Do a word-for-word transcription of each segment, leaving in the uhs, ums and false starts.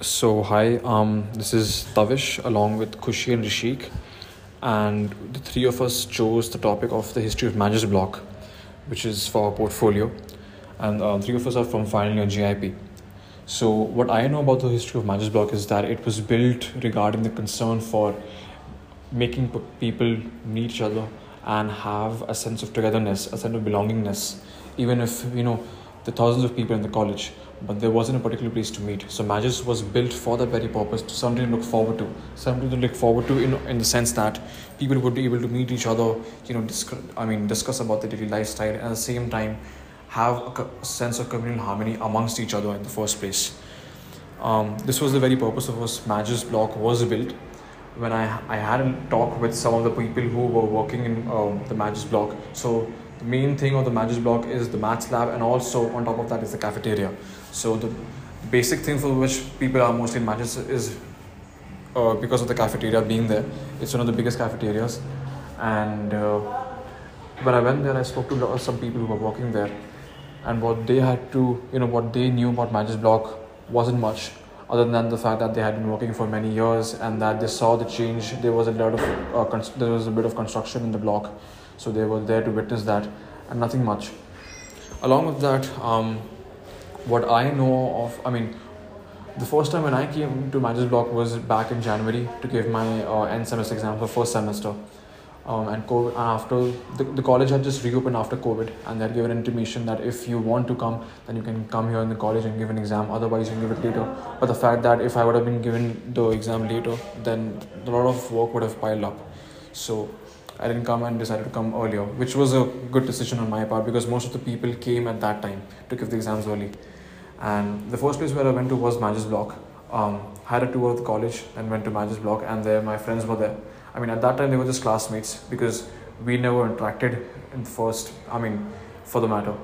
So hi, um, this is Tavish along with Kushi and Rishik, and the three of us chose the topic of the history of Magis Block, which is for our portfolio, and uh, three of us are from final year G I P. So what I know about the history of Magis Block is that it was built regarding the concern for making p- people meet each other and have a sense of togetherness, a sense of belongingness, even if, you know, the thousands of people in the college, but there wasn't a particular place to meet. So Magis was built for that very purpose, to something to look forward to, something to look forward to in in the sense that people would be able to meet each other, you know, discuss, I mean, discuss about their daily lifestyle, and at the same time have a co- sense of communal harmony amongst each other in the first place. Um, this was the very purpose of which Magis Block was built. When I I had a talk with some of the people who were working in um, the Magis Block, so the main thing of the Magis Block is the maths lab, and also on top of that is the cafeteria. So the basic thing for which people are mostly in Magis is uh, because of the cafeteria being there. It's one of the biggest cafeterias, and uh, when I went there, I spoke to some people who were working there, and what they had to, you know, what they knew about Magis Block wasn't much, other than the fact that they had been working for many years and that they saw the change. There was a lot of uh, cons- there was a bit of construction in the block, so they were there to witness that, and nothing much. Along with that, um, what I know of, I mean, the first time when I came to Magis Block was back in January to give my uh, end semester exam for first semester, um, and COVID, and after the, the college had just reopened after COVID, and they had given an intimation that if you want to come, then you can come here in the college and give an exam, otherwise you can give it later. But the fact that if I would have been given the exam later, then a lot of work would have piled up. So I didn't come and decided to come earlier, which was a good decision on my part, because most of the people came at that time to give the exams early. And the first place where I went to was Magis Block. Um, had a tour of the college and went to Magis Block, and there my friends were there. I mean, at that time they were just classmates, because we never interacted in the first, I mean, for the matter.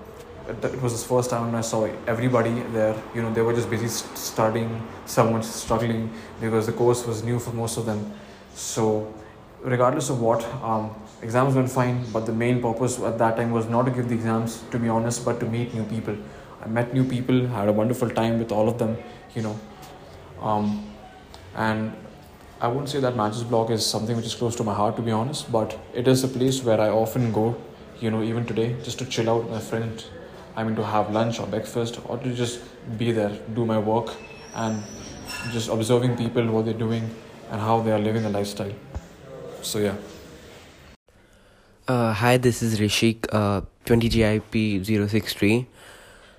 It was the first time when I saw everybody there. You know, they were just busy studying, someone struggling, because the course was new for most of them. So regardless of what, um, exams went fine, but the main purpose at that time was not to give the exams, to be honest, but to meet new people. I met new people, had a wonderful time with all of them, you know. Um, and I wouldn't say that Magis Block is something which is close to my heart, to be honest, but it is a place where I often go, you know, even today, just to chill out with my friend. I mean, to have lunch or breakfast, or to just be there, do my work, and just observing people, what they're doing, and how they are living a lifestyle. So yeah. Uh, hi, this is Rishik, uh, twenty G I P zero six three.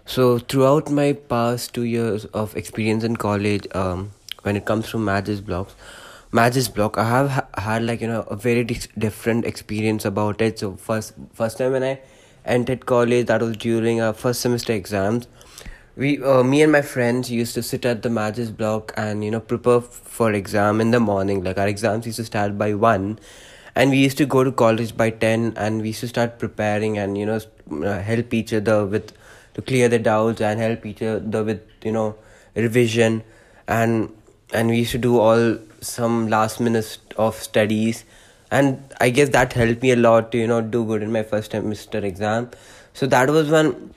So throughout my past two years of experience in college, um, when it comes to Magis Blocks, Magis Block, I have ha- had like, you know, a very dis- different experience about it. So first, first time when I entered college, that was during our first semester exams. We, uh, me and my friends used to sit at the Magis Block and, you know, prepare f- for exam in the morning. Like, our exams used to start by one, and we used to go to college by ten, and we used to start preparing and, you know, uh, help each other with, to clear the doubts, and help each other with, you know, revision. And, and we used to do all some last minutes of studies. And I guess that helped me a lot to, you know, do good in my first semester exam. So that was one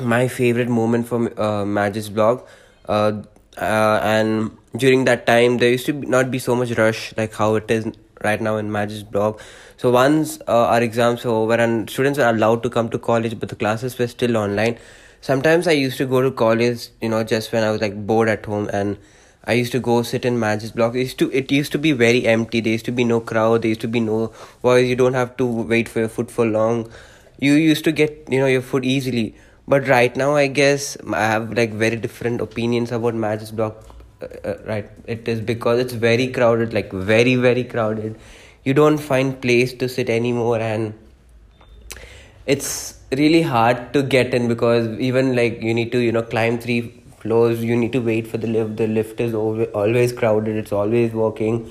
my favorite moment from uh, Magis Block, uh, uh, and during that time there used to be not be so much rush like how it is right now in Magis Block. So once uh, our exams were over and students were allowed to come to college, but the classes were still online. Sometimes I used to go to college, you know, just when I was like bored at home, and I used to go sit in Magis Block. It used to it used to be very empty. There used to be no crowd. There used to be no voice. You don't have to wait for your food for long. You used to get, you know, your food easily. But right now, I guess I have like very different opinions about Magis Block. Uh, uh, right, it is because it's very crowded, like very very crowded. You don't find place to sit anymore, and it's really hard to get in, because even like you need to, you know, climb three floors. You need to wait for the lift. The lift is always crowded. It's always working,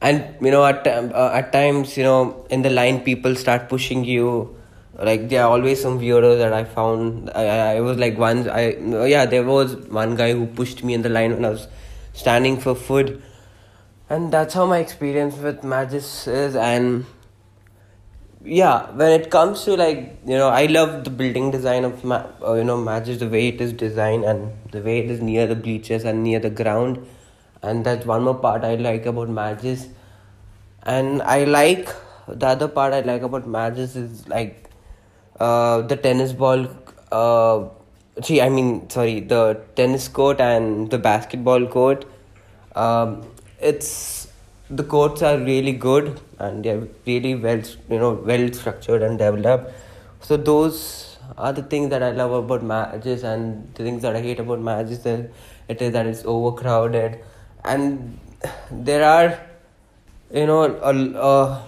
and you know at uh, at times, you know, in the line people start pushing you. Like, there are always some weirdos that I found. I, I was like once, I yeah, there was one guy who pushed me in the line when I was standing for food. And that's how my experience with Magis is. And yeah, when it comes to, like, you know, I love the building design of, Ma- uh, you know, Magis, the way it is designed and the way it is near the bleachers and near the ground. And that's one more part I like about Magis. And I like, the other part I like about Magis is, like, uh, the tennis ball, uh, see, I mean, sorry, the tennis court and the basketball court. Um, it's, the courts are really good and they're really well, you know, well structured and developed. So those are the things that I love about Magis, and the things that I hate about Magis is it is that it's overcrowded, and there are, you know, a, a,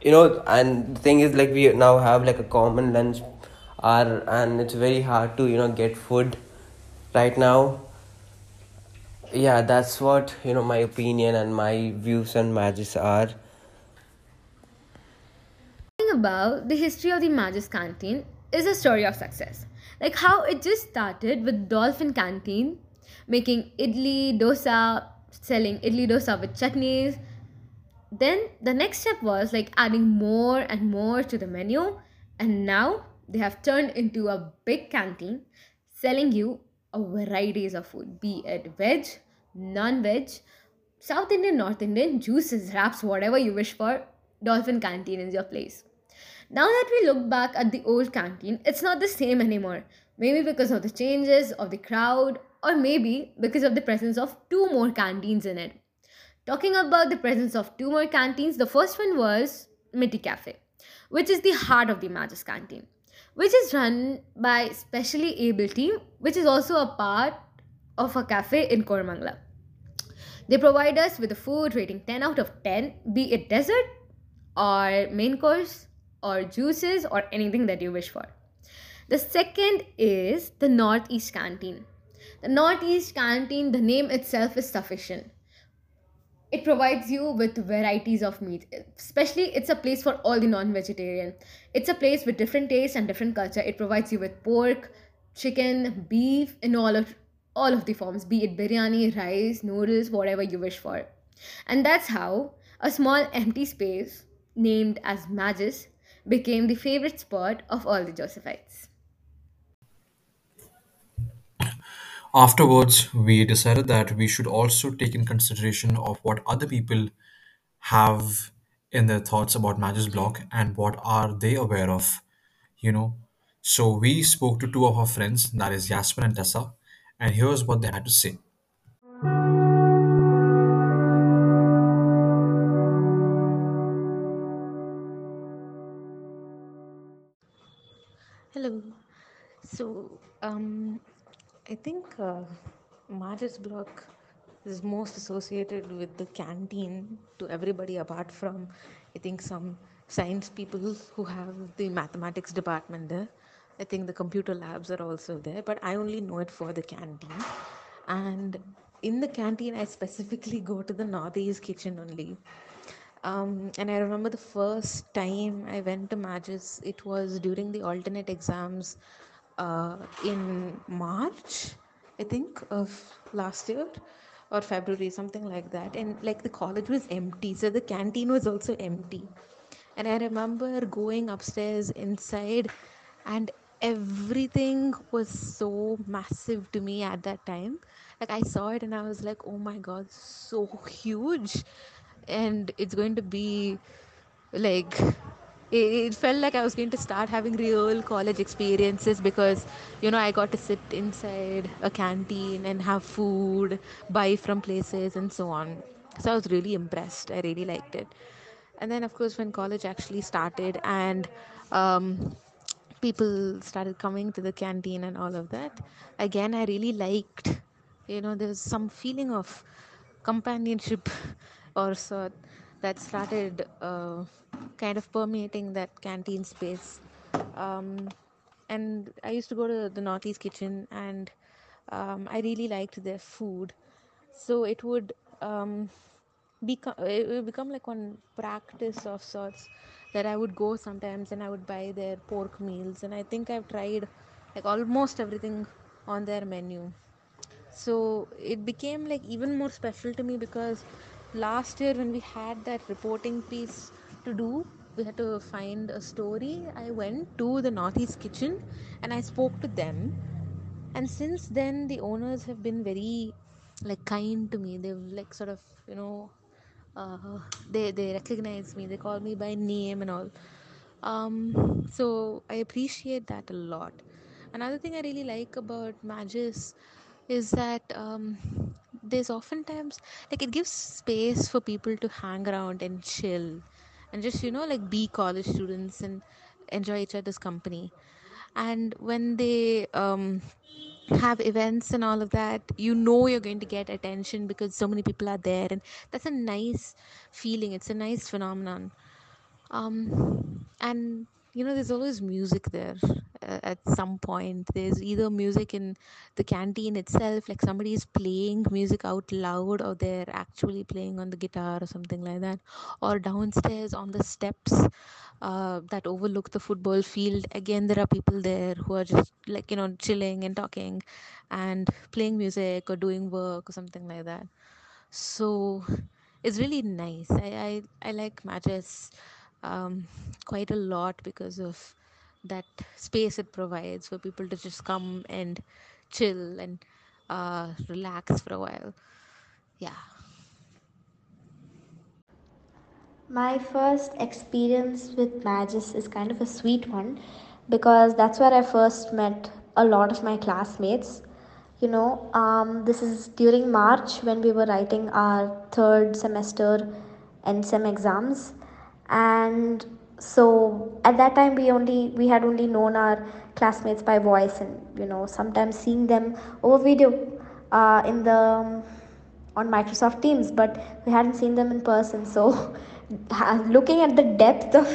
you know, and the thing is, like, we now have like a common lunch hour, and it's very hard to, you know, get food right now. Yeah, that's what, you know, my opinion and my views on Magis are. About the history of the Magis Canteen is a story of success. Like how it just started with Dolphin Canteen making idli, dosa, selling idli dosa with chutneys. Then the next step was like adding more and more to the menu, and now they have turned into a big canteen selling you varieties of food, be it veg, non-veg, South Indian, North Indian, juices, wraps, whatever you wish for. Dolphin Canteen is your place. Now that we look back at the old canteen, it's not the same anymore. Maybe because of the changes of the crowd, or maybe because of the presence of two more canteens in it. Talking about the presence of two more canteens, the first one was Mitti Cafe, which is the heart of the Magis Canteen, which is run by specially able team, which is also a part of a cafe in Koramangala. They provide us with a food rating ten out of ten, be it dessert or main course or juices or anything that you wish for. The second is the Northeast Canteen. The Northeast Canteen, the name itself is sufficient. It provides you with varieties of meat, especially it's a place for all the non-vegetarian. It's a place with different tastes and different culture. It provides you with pork, chicken, beef in all of all of the forms, be it biryani, rice, noodles, whatever you wish for. And that's how a small empty space named as Magis became the favorite spot of all the Josephites. Afterwards, we decided that we should also take in consideration of what other people have in their thoughts about Magis Block and what are they aware of, you know. So we spoke to two of our friends, that is Yasmin and Tessa, and here's what they had to say. Hello. So, um, I think uh, Magis Block is most associated with the canteen to everybody, apart from, I think, some science people who have the mathematics department there. I think the computer labs are also there, but I only know it for the canteen. And in the canteen, I specifically go to the Northeast kitchen only. Um, and I remember the first time I went to Magis, it was during the alternate exams uh, in March, I think, of last year, or February, something like that. And like the college was empty, so the canteen was also empty. And I remember going upstairs inside, and everything was so massive to me at that time. Like I saw it and I was like, oh my God, so huge. And it's going to be like, it felt like I was going to start having real college experiences, because, you know, I got to sit inside a canteen and have food, buy from places and so on. So I was really impressed. I really liked it. And then, of course, when college actually started and um, people started coming to the canteen and all of that, again, I really liked, you know, there was some feeling of companionship or so that started uh, kind of permeating that canteen space. Um, and I used to go to the Northeast kitchen, and um, I really liked their food. So it would um, become, it would become like one practice of sorts, that I would go sometimes and I would buy their pork meals. And I think I've tried like almost everything on their menu. So it became like even more special to me, because last year when we had that reporting piece to do, we had to find a story, I went to the Northeast Kitchen and I spoke to them. And since then, the owners have been very like kind to me. They've like sort of, you know, uh, they they recognize me. They call me by name and all. Um, so I appreciate that a lot. Another thing I really like about Magis is that um, there's oftentimes like it gives space for people to hang around and chill and just, you know, like be college students and enjoy each other's company. And when they um, have events and all of that, you know you're going to get attention because so many people are there, and that's a nice feeling. It's a nice phenomenon. Um, and you know, there's always music there. Uh, at some point, there's either music in the canteen itself, like somebody is playing music out loud, or they're actually playing on the guitar or something like that, or downstairs on the steps uh, that overlook the football field. Again, there are people there who are just like, you know, chilling and talking and playing music or doing work or something like that. So it's really nice. I, I, I like Magis Um, quite a lot because of that space it provides for people to just come and chill and uh, relax for a while. Yeah. My first experience with Magis is kind of a sweet one because that's where I first met a lot of my classmates. You know, um, this is during March when we were writing our third semester N S E M exams. And so at that time we only we had only known our classmates by voice, and you know, sometimes seeing them over video uh, in the on Microsoft Teams, but we hadn't seen them in person. So looking at the depth of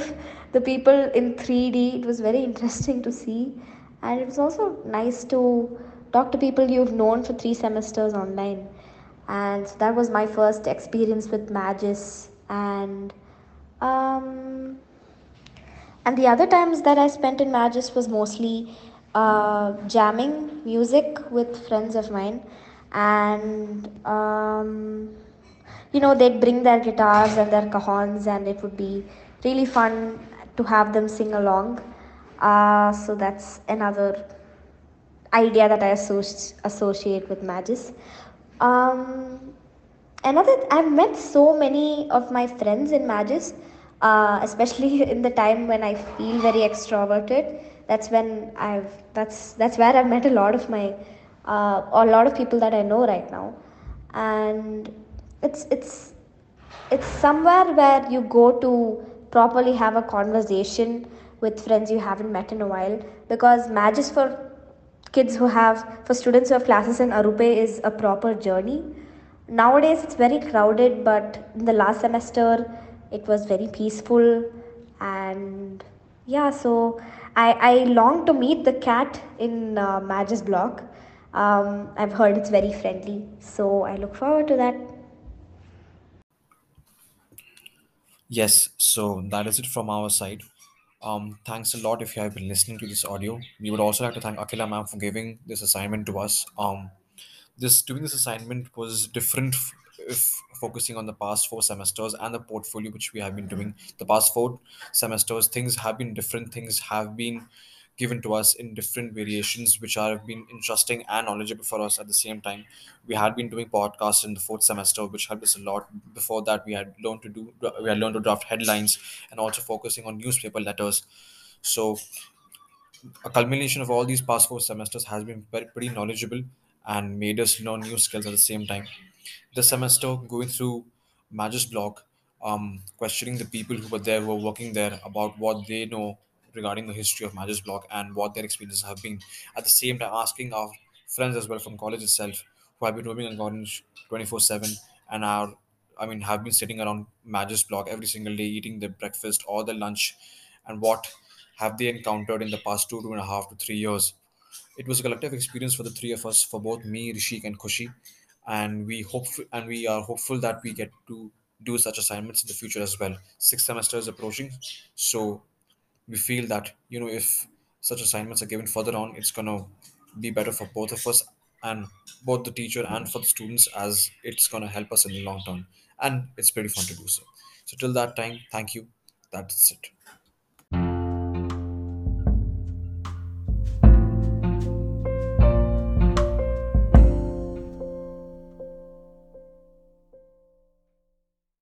the people in three D, it was very interesting to see, and it was also nice to talk to people you've known for three semesters online. And so that was my first experience with Magis. And Um, and the other times that I spent in Magis was mostly uh, jamming music with friends of mine. And, um, you know, they'd bring their guitars and their cajon, and it would be really fun to have them sing along. Uh, so that's another idea that I associ- associate with Magis. Um, another, th- I've met so many of my friends in Magis. Uh, especially in the time when I feel very extroverted, that's when I've that's that's where I've met a lot of my uh, a lot of people that I know right now, and it's it's it's somewhere where you go to properly have a conversation with friends you haven't met in a while, because Magis for kids who have for students who have classes in Arupe is a proper journey. Nowadays it's very crowded, but in the last semester it was very peaceful. And yeah, so I, I long to meet the cat in uh, Magis Block. Um, I've heard it's very friendly, so I look forward to that. Yes, so that is it from our side. Um, thanks a lot if you have been listening to this audio. We would also like to thank Akhila ma'am for giving this assignment to us. Um, this doing this assignment was different f- if focusing on the past four semesters and the portfolio which we have been doing the past four semesters. Things have been different, things have been given to us in different variations which have been interesting and knowledgeable for us. At the same time, we had been doing podcasts in the fourth semester which helped us a lot. Before that, we had learned to do we had learned to draft headlines and also focusing on newspaper letters. So a culmination of all these past four semesters has been pretty knowledgeable and made us learn new skills at the same time. This semester, going through Magis Block, um, questioning the people who were there, who were working there, about what they know regarding the history of Magis Block and what their experiences have been. At the same time, asking our friends as well from college itself, who have been roaming around twenty-four seven and are, I mean, have been sitting around Magis Block every single day, eating their breakfast or their lunch, and what have they encountered in the past two, two and a half to three years. It was a collective experience for the three of us, for both me, Rishik, and Khushi. And we hope, and we are hopeful that we get to do such assignments in the future as well. Sixth semester is approaching, so we feel that, you know, if such assignments are given further on, it's gonna be better for both of us, and both the teacher and for the students, as it's gonna help us in the long term, and it's pretty fun to do so. So till that time, thank you. That's it.